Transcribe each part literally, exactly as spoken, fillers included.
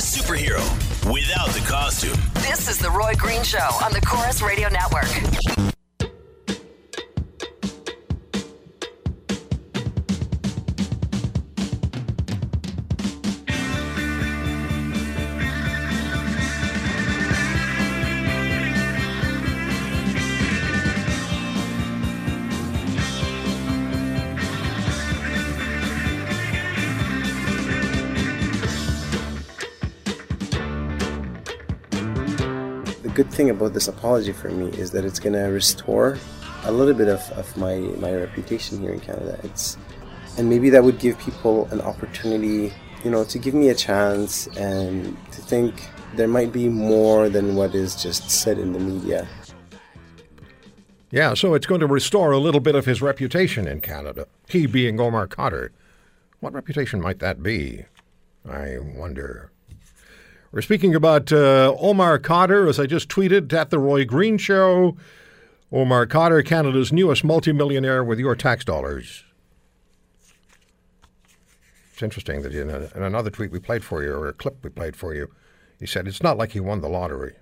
Superhero without the costume. This is The Roy Green Show on the Chorus Radio Network. The good thing about this apology for me is that it's going to restore a little bit of, of my, my reputation here in Canada. It's, and maybe that would give people an opportunity, you know, to give me a chance and to think there might be more than what is just said in the media. Yeah, so it's going to restore a little bit of his reputation in Canada, he being Omar Khadr. What reputation might that be? I wonder. We're speaking about uh, Omar Khadr, as I just tweeted, at The Roy Green Show. Omar Khadr, Canada's newest multimillionaire with your tax dollars. It's interesting that in, a, in another tweet we played for you, or a clip we played for you, he said it's not like he won the lottery.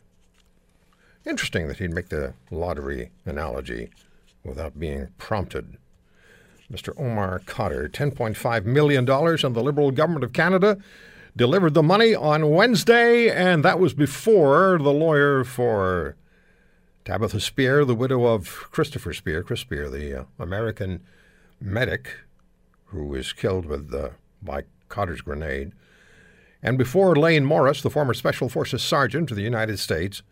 Interesting that he'd make the lottery analogy without being prompted. Mister Omar Khadr, ten point five million dollars on the Liberal government of Canada, delivered the money on Wednesday, and that was before the lawyer for Tabitha Speer, the widow of Christopher Speer, Chris Speer, the uh, American medic who was killed with uh, by Khadr's grenade, and before Lane Morris, the former Special Forces Sergeant of the United States,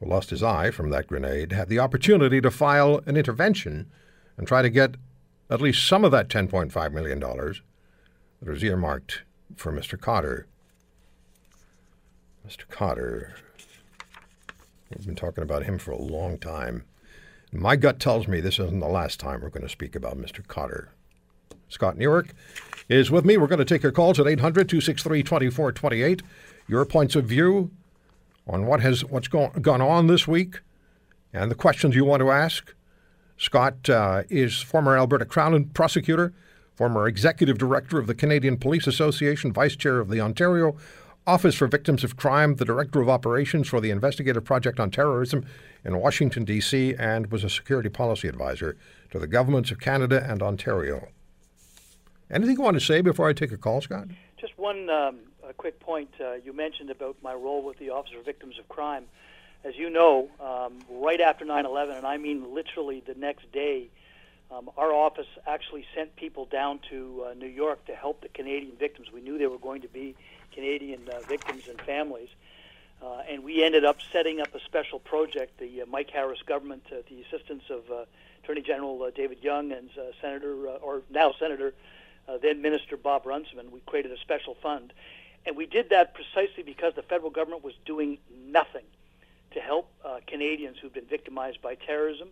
who lost his eye from that grenade, had the opportunity to file an intervention and try to get at least some of that ten point five million dollars that was earmarked for Mister Khadr. Mr. Khadr. We've been talking about him for a long time. My gut tells me this isn't the last time we're going to speak about Mister Khadr. Scott Newark is with me. We're going to take your calls at eight hundred, two six three, two four two eight. Your points of view on what has what's go- gone on this week and the questions you want to ask. Scott uh, is former Alberta Crown prosecutor, former Executive Director of the Canadian Police Association, Vice Chair of the Ontario Office for Victims of Crime, the Director of Operations for the Investigative Project on Terrorism in Washington, D C, and was a Security Policy Advisor to the governments of Canada and Ontario. Anything you want to say before I take a call, Scott? Just one um, quick point. Uh, you mentioned about my role with the Office for Victims of Crime. As you know, um, right after nine eleven, and I mean literally the next day, Um, our office actually sent people down to uh, New York to help the Canadian victims. We knew there were going to be Canadian uh, victims and families. Uh, and we ended up setting up a special project, the uh, Mike Harris government, uh, the assistance of uh, Attorney General uh, David Young and uh, Senator, uh, or now Senator, uh, then Minister Bob Runciman. We created a special fund. And we did that precisely because the federal government was doing nothing to help uh, Canadians who've been victimized by terrorism.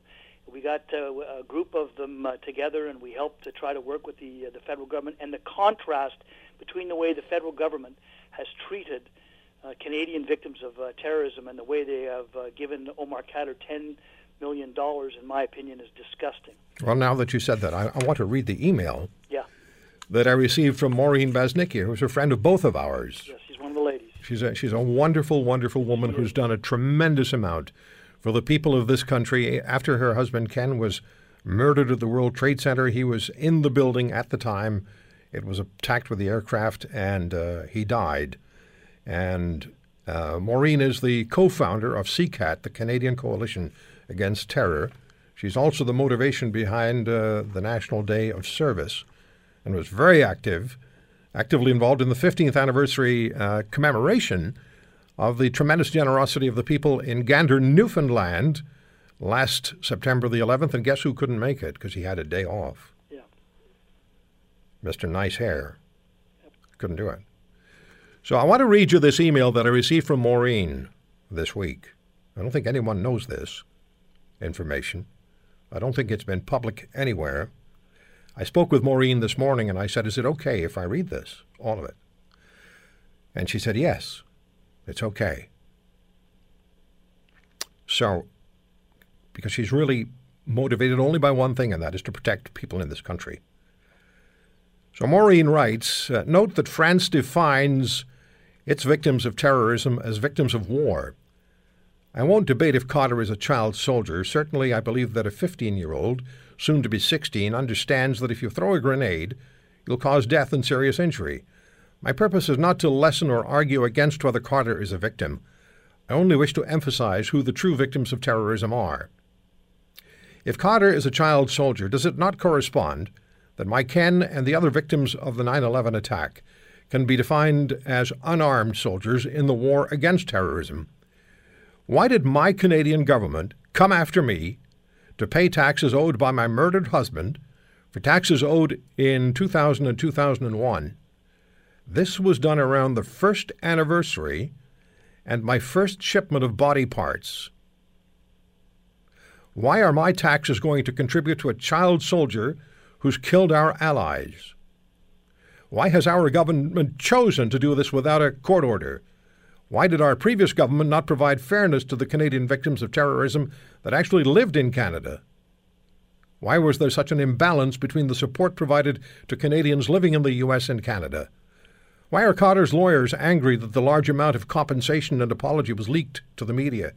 We got uh, a group of them uh, together, and we helped to try to work with the uh, the federal government. And the contrast between the way the federal government has treated uh, Canadian victims of uh, terrorism and the way they have uh, given Omar Khadr ten million dollars, in my opinion, is disgusting. Well, now that you said that, I, I want to read the email yeah. that I received from Maureen Basnicki, who's a friend of both of ours. Yes, she's one of the ladies. She's a, she's a wonderful, wonderful woman she who's is. done a tremendous amount for the people of this country. After her husband Ken was murdered at the World Trade Center, he was in the building at the time. It was attacked with the aircraft, and uh, he died. And uh, Maureen is the co-founder of C C A T, the Canadian Coalition Against Terror. She's also the motivation behind uh, the National Day of Service, and was very active, actively involved in the fifteenth anniversary uh, commemoration of the tremendous generosity of the people in Gander, Newfoundland, last September the eleventh, and guess who couldn't make it because he had a day off? Yeah. Mister Nice Hair. Yep. Couldn't do it. So I want to read you this email that I received from Maureen this week. I don't think anyone knows this information. I don't think it's been public anywhere. I spoke with Maureen this morning, and I said, is it okay if I read this, all of it? And she said, yes, it's okay. So, because she's really motivated only by one thing, and that is to protect people in this country. So Maureen writes, uh, note that France defines its victims of terrorism as victims of war. I won't debate if Khadr is a child soldier. Certainly, I believe that a fifteen-year-old, soon to be sixteen, understands that if you throw a grenade, you'll cause death and serious injury. My purpose is not to lessen or argue against whether Khadr is a victim. I only wish to emphasize who the true victims of terrorism are. If Khadr is a child soldier, does it not correspond that my Ken and the other victims of the nine eleven attack can be defined as unarmed soldiers in the war against terrorism? Why did my Canadian government come after me to pay taxes owed by my murdered husband for taxes owed in two thousand and two thousand one? This was done around the first anniversary and my first shipment of body parts. Why are my taxes going to contribute to a child soldier who's killed our allies? Why has our government chosen to do this without a court order? Why did our previous government not provide fairness to the Canadian victims of terrorism that actually lived in Canada? Why was there such an imbalance between the support provided to Canadians living in the U S and Canada? Why are Khadr's lawyers angry that the large amount of compensation and apology was leaked to the media?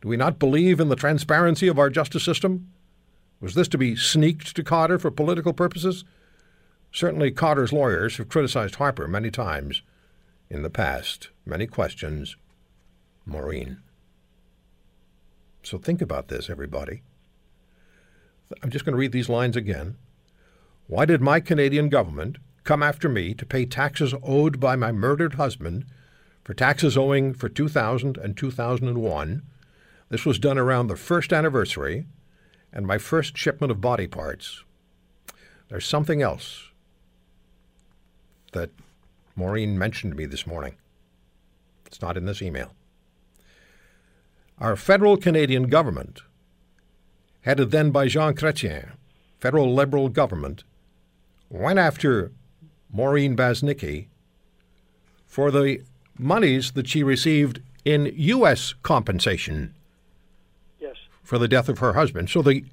Do we not believe in the transparency of our justice system? Was this to be sneaked to Khadr for political purposes? Certainly Khadr's lawyers have criticized Harper many times in the past. Many questions, Maureen. So think about this, everybody. I'm just going to read these lines again. Why did my Canadian government come after me to pay taxes owed by my murdered husband for taxes owing for two thousand and two thousand one? This was done around the first anniversary and my first shipment of body parts. There's something else that Maureen mentioned to me this morning. It's not in this email. Our federal Canadian government, headed then by Jean Chrétien, federal Liberal government, went after Maureen Basnicki for the monies that she received in U S compensation. Yes. For the death of her husband. So the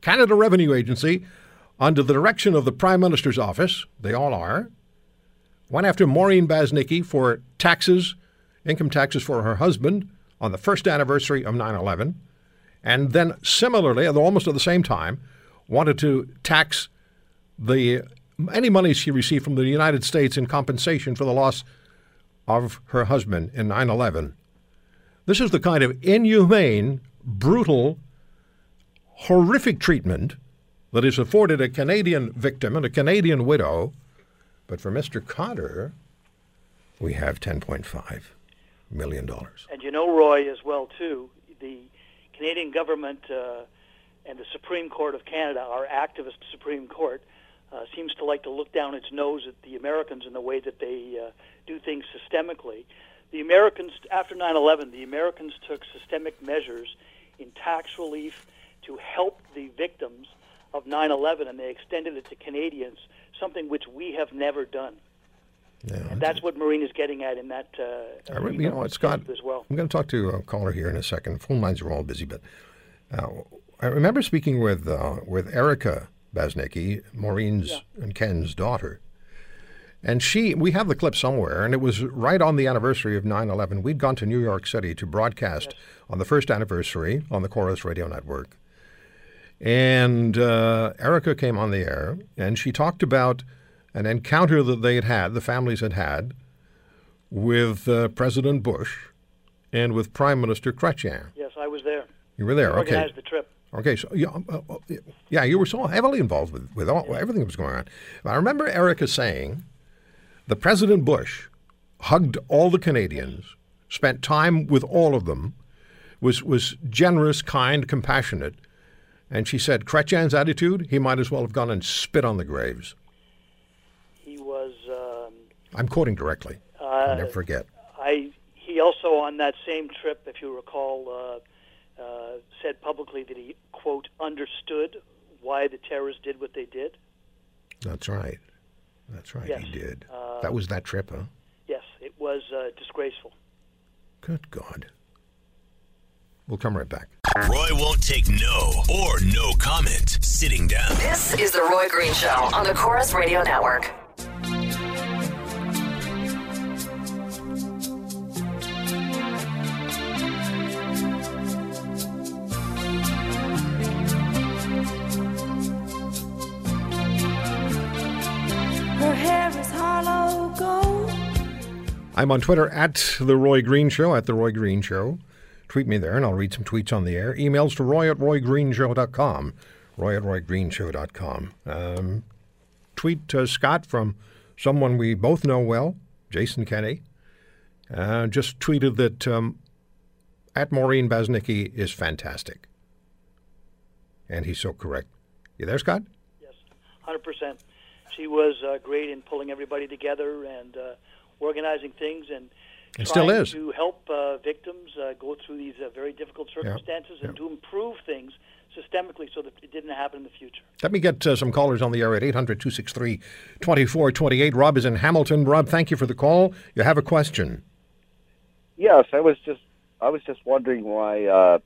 Canada Revenue Agency, under the direction of the Prime Minister's office, they all are, went after Maureen Basnicki for taxes, income taxes for her husband on the first anniversary of nine eleven, and then similarly, almost at the same time, wanted to tax the any money she received from the United States in compensation for the loss of her husband in nine eleven. This is the kind of inhumane, brutal, horrific treatment that is afforded a Canadian victim and a Canadian widow. But for Mister Khadr, we have ten point five million dollars. And you know, Roy, as well, too, the Canadian government uh, and the Supreme Court of Canada, our activist Supreme Court, uh, seems to like to look down its nose at the Americans in the way that they uh, do things systemically. The Americans, after nine eleven, the Americans took systemic measures in tax relief to help the victims of nine eleven, and they extended it to Canadians, something which we have never done. Yeah, and that's what Maureen is getting at in that. Uh, I, you know, Scott, as well. I'm going to talk to a caller here in a second. Phone lines are all busy, but uh, I remember speaking with uh, with Erica Basnicki, Maureen's yeah. and Ken's daughter, and she. We have the clip somewhere, and it was right on the anniversary of nine eleven. We'd gone to New York City to broadcast yes. on the first anniversary on the Chorus Radio Network. And uh, Erica came on the air, and she talked about an encounter that they had had, the families had had, with uh, President Bush and with Prime Minister Chrétien. Yes, I was there. You were there, I okay. Organized the trip. Okay, so yeah, uh, yeah, you were so heavily involved with, with all, yeah. everything that was going on. I remember Erica saying that President Bush hugged all the Canadians, spent time with all of them, was was generous, kind, compassionate. And she said, Chrétien's attitude, he might as well have gone and spit on the graves. He was... Um, I'm quoting directly. Uh, I'll never forget. I, he also, on that same trip, if you recall, uh, uh, said publicly that he, quote, understood why the terrorists did what they did. That's right. That's right, yes. He did. Uh, that was that trip, huh? Yes, it was uh, disgraceful. Good God. We'll come right back. Roy won't take no or no comment sitting down. This is The Roy Green Show on the Chorus Radio Network. Her hair is hollow gold. I'm on Twitter at The Roy Green Show, at The Roy Green Show. Tweet me there, and I'll read some tweets on the air. Emails to roy at roy green show dot com, roy at roy green show dot com. Um, tweet uh, Scott from someone we both know well, Jason Kenney, uh, just tweeted that um, at Maureen Basnicki is fantastic. And he's so correct. You there, Scott? Yes, one hundred percent. She was uh, great in pulling everybody together and uh, organizing things and It still is. To help uh, victims uh, go through these uh, very difficult circumstances yeah, yeah. and to improve things systemically so that it didn't happen in the future. Let me get uh, some callers on the air at eight hundred, two six three, two four two eight. Rob is in Hamilton. Rob, thank you for the call. You have a question. Yes, I was just I was just wondering why uh,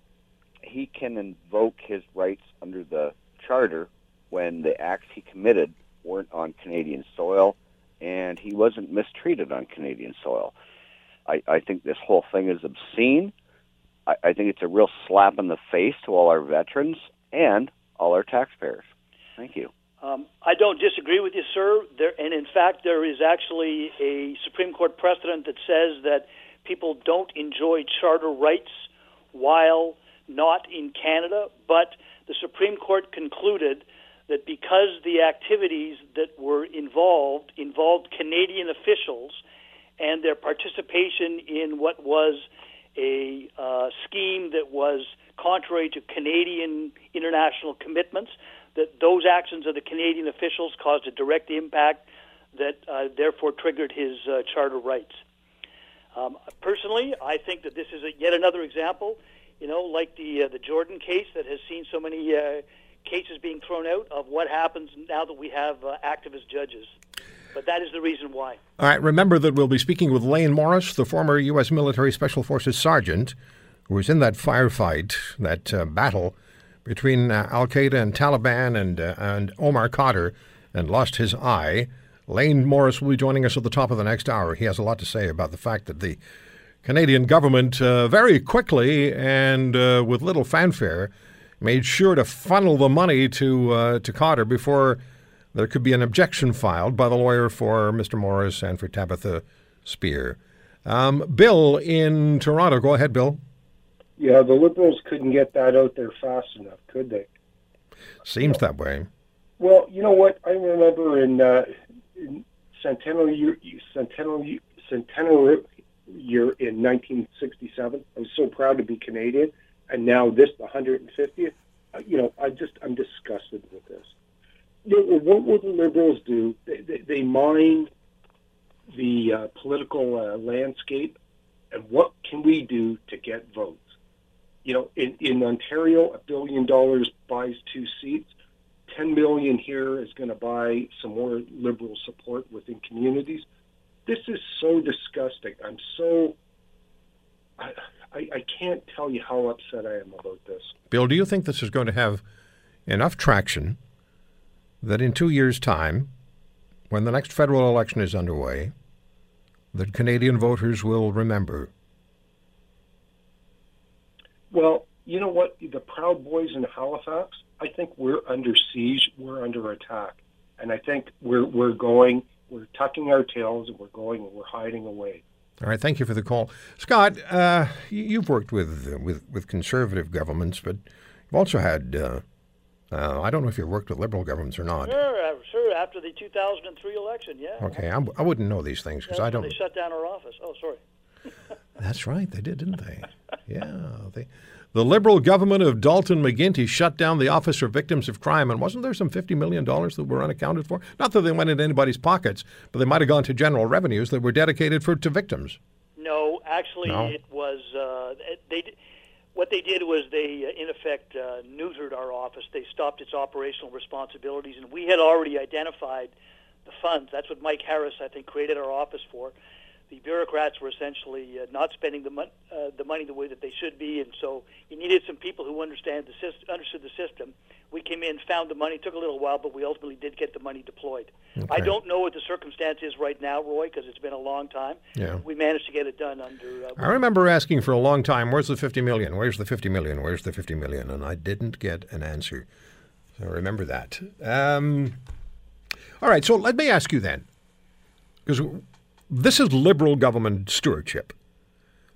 he can invoke his rights under the Charter when the acts he committed weren't on Canadian soil and he wasn't mistreated on Canadian soil. I, I think this whole thing is obscene. I, I think it's a real slap in the face to all our veterans and all our taxpayers. Thank you. Um, I don't disagree with you, sir. There, and in fact, there is actually a Supreme Court precedent that says that people don't enjoy charter rights while not in Canada. But the Supreme Court concluded that because the activities that were involved involved Canadian officials and their participation in what was a uh, scheme that was contrary to Canadian international commitments, that those actions of the Canadian officials caused a direct impact that uh, therefore triggered his uh, charter rights. Um, personally, I think that this is a, yet another example, you know, like the uh, the Jordan case that has seen so many uh, cases being thrown out, of what happens now that we have uh, activist judges. But that is the reason why. All right. Remember that we'll be speaking with Lane Morris, the former U S military Special Forces sergeant who was in that firefight, that uh, battle between uh, Al-Qaeda and Taliban and, uh, and Omar Khadr, and lost his eye. Lane Morris will be joining us at the top of the next hour. He has a lot to say about the fact that the Canadian government uh, very quickly and uh, with little fanfare made sure to funnel the money to, uh, to Khadr before there could be an objection filed by the lawyer for Mister Morris and for Tabitha Speer. Um, Bill in Toronto. Go ahead, Bill. Yeah, the Liberals couldn't get that out there fast enough, could they? Seems that way. Well, you know what? I remember in, uh, in Centennial Year, Centennial Year, Centennial Year in nineteen sixty-seven, I was so proud to be Canadian, and now this, the one hundred fiftieth, you know, I just, I'm disgusted with this. What will the Liberals do? They, they, they mine the uh, political uh, landscape, and what can we do to get votes? You know, in, in Ontario, a billion dollars buys two seats. Ten million here is going to buy some more Liberal support within communities. This is so disgusting. I'm so... I, I, I can't tell you how upset I am about this. Bill, do you think this is going to have enough traction that in two years' time, when the next federal election is underway, that Canadian voters will remember? Well, you know what? The Proud Boys in Halifax, I think we're under siege, we're under attack. And I think we're we're going, we're tucking our tails, and we're going, and we're hiding away. All right, thank you for the call. Scott, uh, you've worked with, with, with conservative governments, but you've also had... Uh, Uh, I don't know if you worked with Liberal governments or not. Sure, sure. After the two thousand three election, yeah. Okay, I'm, I wouldn't know these things because I don't... They shut down our office. Oh, sorry. That's right. They did, didn't they? Yeah. They, the Liberal government of Dalton McGuinty shut down the Office for Victims of Crime, and wasn't there some fifty million dollars that were unaccounted for? Not that they went into anybody's pockets, but they might have gone to general revenues that were dedicated for to victims. No, actually, no. It was uh, they. What they did was they, uh, in effect, uh, neutered our office. They stopped its operational responsibilities, and we had already identified the funds. That's what Mike Harris, I think, created our office for. The bureaucrats were essentially uh, not spending the, mon- uh, the money the way that they should be, and so you needed some people who understand the syst- understood the system. We came in, found the money, took a little while, but we ultimately did get the money deployed. Okay. I don't know what the circumstance is right now, Roy, because it's been a long time. Yeah. We managed to get it done under... Uh, I remember asking for a long time, where's the fifty million dollars? Where's the fifty million dollars? Where's the fifty million dollars? And I didn't get an answer. So remember that. Um, all right, so let me ask you then, because... This is Liberal government stewardship.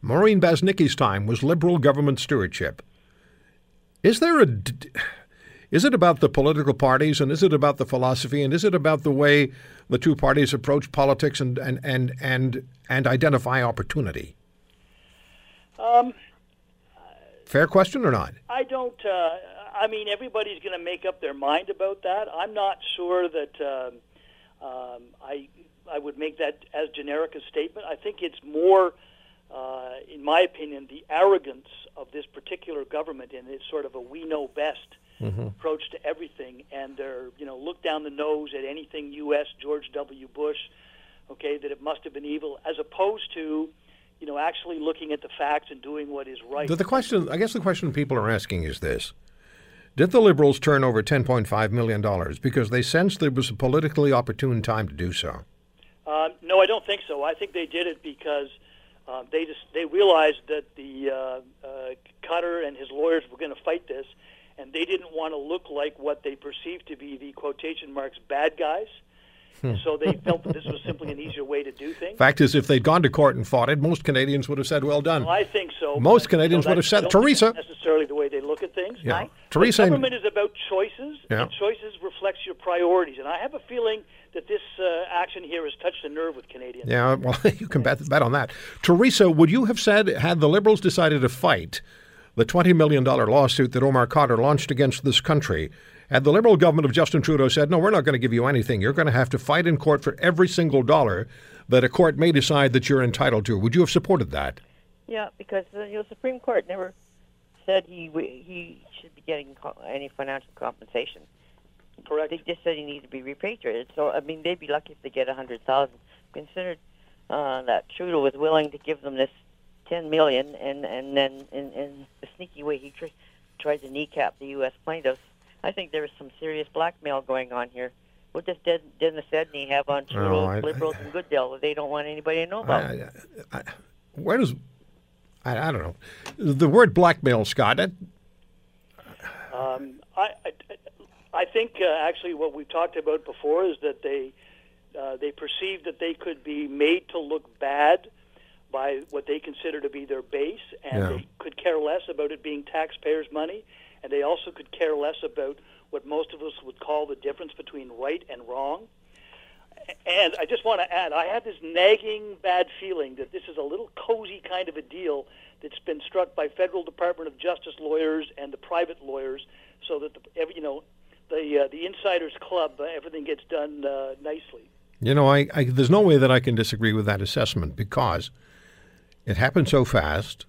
Maureen Basnicki's time was Liberal government stewardship. Is there a... Is it about the political parties, and is it about the philosophy, and is it about the way the two parties approach politics and, and, and, and, and identify opportunity? Um, Fair question or not? I don't... Uh, I mean, everybody's going to make up their mind about that. I'm not sure that um, um, I... I would make that as generic a statement. I think it's more, uh, in my opinion, the arrogance of this particular government, and it's sort of a we know best mm-hmm. approach to everything, and they're, you know, look down the nose at anything U S George W. Bush, okay, that it must have been evil, as opposed to, you know, actually looking at the facts and doing what is right. The, the question, I guess the question people are asking is this. Did the Liberals turn over ten point five million dollars because they sensed there was a politically opportune time to do so? Uh, no, I don't think so. I think they did it because uh, they just they realized that the uh, uh, Khadr and his lawyers were going to fight this, and they didn't want to look like what they perceived to be the quotation marks bad guys. And so they felt that this was simply an easier way to do things. Fact is, if they'd gone to court and fought it, most Canadians would have said, "Well done." Well, I think so. Most Canadians so would have said, "Teresa." That's necessarily the way they look at things. Yeah. Right? Teresa. The government is about choices, yeah. and choices reflects your priorities. And I have a feeling that this uh, action here has touched a nerve with Canadians. Yeah, well, you can bet, bet on that. Teresa, would you have said, had the Liberals decided to fight the twenty million dollars lawsuit that Omar Khadr launched against this country, and the Liberal government of Justin Trudeau said, no, we're not going to give you anything. You're going to have to fight in court for every single dollar that a court may decide that you're entitled to. Would you have supported that? Yeah, because the you know, Supreme Court never said he he should be getting any financial compensation. Correct. They just said he needed to be repatriated. So, I mean, they'd be lucky if they get one hundred thousand dollars. Considered uh, that Trudeau was willing to give them this ten million dollars, and, and then in, in the sneaky way he tr- tried to kneecap the U S plaintiffs. I think there was some serious blackmail going on here. What does Den- Dennis Edney have on Trudeau, oh, I, Liberals, I, I, and Goodell that they don't want anybody to know about? I, I, I, where does... I, I don't know. The word blackmail, Scott... It, um, I... I I think uh, actually what we've talked about before is that they uh, they perceived that they could be made to look bad by what they consider to be their base, and yeah. they could care less about it being taxpayers' money, and they also could care less about what most of us would call the difference between right and wrong. And I just want to add, I had this nagging bad feeling that this is a little cozy kind of a deal that's been struck by federal Department of Justice lawyers and the private lawyers, so that the, every, you know. The uh, the Insiders Club, uh, everything gets done uh, nicely. You know, I, I there's no way that I can disagree with that assessment, because it happened so fast,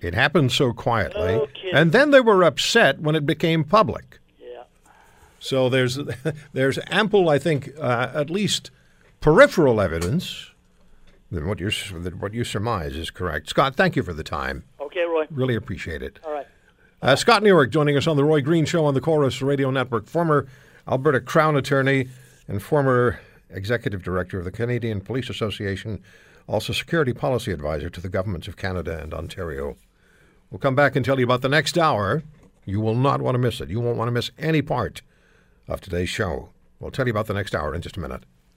it happened so quietly, no kidding. And then they were upset when it became public. Yeah. So there's there's ample, I think, uh, at least peripheral evidence that what you that what you surmise is correct. Scott, thank you for the time. Okay, Roy. Really appreciate it. All right. Uh, Scott Newark joining us on The Roy Green Show on the Chorus Radio Network, former Alberta Crown Attorney and former Executive Director of the Canadian Police Association, also Security Policy Advisor to the governments of Canada and Ontario. We'll come back and tell you about the next hour. You will not want to miss it. You won't want to miss any part of today's show. We'll tell you about the next hour in just a minute.